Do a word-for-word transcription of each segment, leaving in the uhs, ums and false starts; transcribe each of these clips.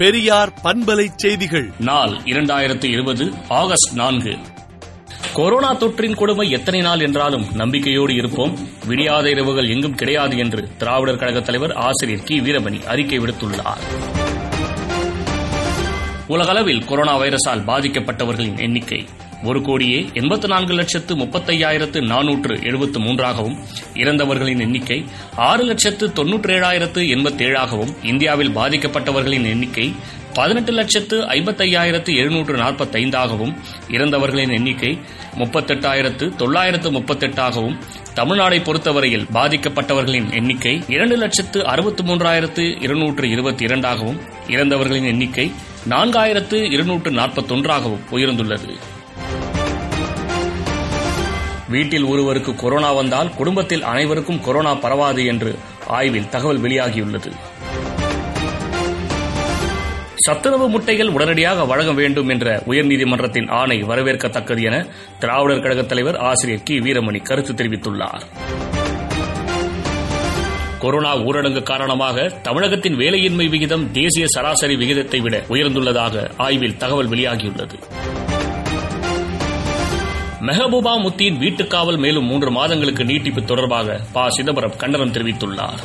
பெரியார் பண்பலை செய்திகள் நாள் இரண்டாயிரத்தி இருபது ஆகஸ்ட் நான்கு. கொரோனா தொற்றின் கொடுமை எத்தனை நாள் என்றாலும் நம்பிக்கையோடு இருப்போம், விடியாத இரவுகள் எங்கும் கிடையாது என்று திராவிடர் கழக தலைவர் ஆசிரியர் கி வீரமணி அறிக்கை விடுத்துள்ளார். உலகளவில் கொரோனா வைரஸால் பாதிக்கப்பட்டவர்களின் எண்ணிக்கை ஒரு கோடியே எண்பத்தி நான்கு லட்சத்து முப்பத்தையாயிரத்து நானூற்று எழுபத்து மூன்றாகவும், இறந்தவர்களின் எண்ணிக்கை ஆறு லட்சத்து தொன்னூற்றேழாயிரத்து எண்பத்தேழாகவும், இந்தியாவில் பாதிக்கப்பட்டவர்களின் எண்ணிக்கை பதினெட்டு லட்சத்து ஐம்பத்தையாயிரத்து எழுநூற்று நாற்பத்தைந்தாகவும், இறந்தவர்களின் எண்ணிக்கை முப்பத்தெட்டாயிரத்து தொள்ளாயிரத்து முப்பத்தெட்டாகவும், தமிழ்நாடை பொறுத்தவரையில் பாதிக்கப்பட்டவர்களின் எண்ணிக்கை இரண்டு லட்சத்து அறுபத்து மூன்றாயிரத்து இருநூற்று இருபத்தி இரண்டாகவும், இறந்தவர்களின் எண்ணிக்கை நான்காயிரத்து இருநூற்று நாற்பத்தொன்றாகவும் உயர்ந்துள்ளது. வீட்டில் ஒருவருக்கு கொரோனா வந்தால் குடும்பத்தில் அனைவருக்கும் கொரோனா பரவாது என்று ஆய்வில் தகவல் வெளியாகியுள்ளது. சத்துணவு முட்டைகள் உடனடியாக வழங்க வேண்டும் என்ற உயர்நீதிமன்றத்தின் ஆணை வரவேற்கத்தக்கது என திராவிடர் கழகத் தலைவர் ஆசிரியர் கி வீரமணி கருத்து தெரிவித்துள்ளார். கொரோனா ஊரடங்கு காரணமாக தமிழகத்தின் வேலையின்மை விகிதம் தேசிய சராசரி விகிதத்தை விட உயர்ந்துள்ளதாக ஆய்வில் தகவல் வெளியாகியுள்ளது. மெகபூபா முத்தீன் வீட்டுக்காவல் மேலும் மூன்று மாதங்களுக்கு நீட்டிப்பு தொடர்பாக ப சிதம்பரம் கண்டனம் தெரிவித்துள்ளார்.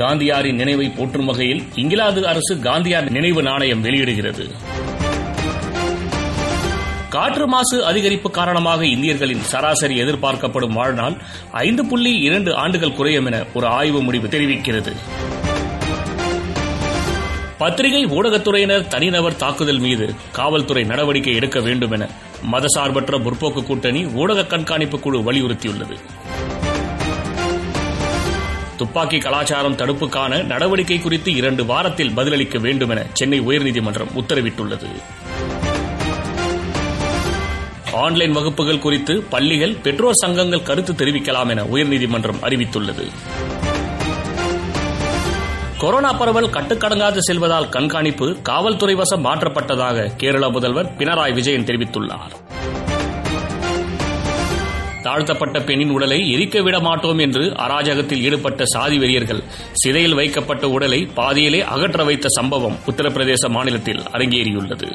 காந்தியாரின் நினைவை போற்றும் வகையில் இங்கிலாந்து அரசு காந்தியார் நினைவு நாணயம் வெளியிடுகிறது. காற்று மாசு அதிகரிப்பு காரணமாக இந்தியர்களின் சராசரி எதிர்பார்க்கப்படும் வாழ்நாள் ஐந்து புள்ளி இரண்டு ஆண்டுகள் குறையும் என ஒரு ஆய்வு முடிவு தெரிவிக்கிறது. பத்திரிகை ஊடகத்துறையினர் தனிநபர் தாக்குதல் மீது காவல்துறை நடவடிக்கை எடுக்க வேண்டும் என மதசார்பற்ற முற்போக்கு கூட்டணி ஊடக கண்காணிப்பு குழு வலியுறுத்தியுள்ளது. துப்பாக்கி கலாச்சாரம் தடுப்புக்கான நடவடிக்கை குறித்து இரண்டு வாரத்தில் பதிலளிக்க வேண்டும் என சென்னை உயர்நீதிமன்றம் உத்தரவிட்டுள்ளது. ஆன்லைன் வகுப்புகள் குறித்து பள்ளிகள், பெற்றோர் சங்கங்கள் கருத்து தெரிவிக்கலாம் என உயர்நீதிமன்றம் அறிவித்துள்ளது. கொரோனா பரவல் கட்டுக்கடங்காது செல்வதால் கண்காணிப்பு காவல்துறை வசம் மாற்றப்பட்டதாக கேரள முதல்வர் பினராயி விஜயன் தெரிவித்துள்ளார். தாழ்த்தப்பட்ட பெண்ணின் உடலை எரிக்க விடமாட்டோம் என்று அராஜகத்தில் ஈடுபட்ட சாதி வெறியர்கள் சிறையில் வைக்கப்பட்ட உடலை பாதியிலே அகற்ற வைத்த சம்பவம் உத்தரப்பிரதேச மாநிலத்தில் அரங்கேறியுள்ளது.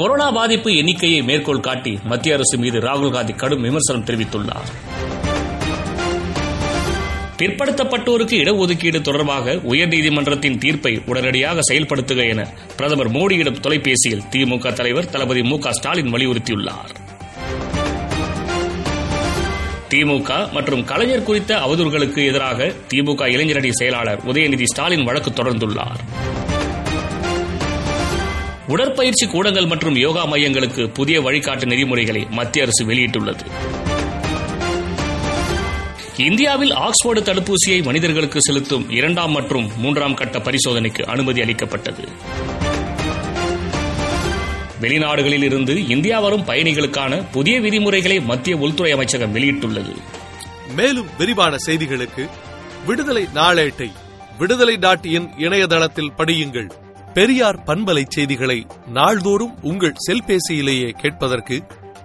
கொரோனா பாதிப்பு எண்ணிக்கையை மேற்கோள் காட்டி மத்திய அரசு மீது ராகுல் காந்தி கடும் விமர்சனம் தெரிவித்துள்ளார். பிற்படுத்தப்பட்டோருக்கு இடஒதுக்கீடு தொடர்பாக உயர்நீதிமன்றத்தின் தீர்ப்பை உடனடியாக செயல்படுத்துக என பிரதமர் மோடியிடம் தொலைபேசியில் திமுக தலைவர் தளபதி மு க ஸ்டாலின் வலியுறுத்தியுள்ளார். திமுக மற்றும் கலைஞர் குறித்த அவதூறுகளுக்கு எதிராக திமுக இளைஞரணி செயலாளர் உதயநிதி ஸ்டாலின் வழக்கு தொடர்ந்துள்ளார். உடற்பயிற்சி கூடங்கள் மற்றும் யோகா மையங்களுக்கு புதிய வழிகாட்டு நெறிமுறைகளை மத்திய அரசு வெளியிட்டுள்ளது. இந்தியாவில் ஆக்ஸ்போர்டு தடுப்பூசியை மனிதர்களுக்கு செலுத்தும் இரண்டாம் மற்றும் மூன்றாம் கட்ட பரிசோதனைக்கு அனுமதி அளிக்கப்பட்டது. வெளிநாடுகளில் இருந்து இந்தியா வரும் பயணிகளுக்கான புதிய விதிமுறைகளை மத்திய உள்துறை அமைச்சகம் வெளியிட்டுள்ளது. மேலும் விரிவான செய்திகளுக்கு விடுதலை நாளேட்டை விடுதலை டாட் இன் இணையதளத்தில் படியுங்கள். பெரியார் பண்பலை செய்திகளை நாள்தோறும் உங்கள் செல்பேசியிலேயே கேட்பதற்கு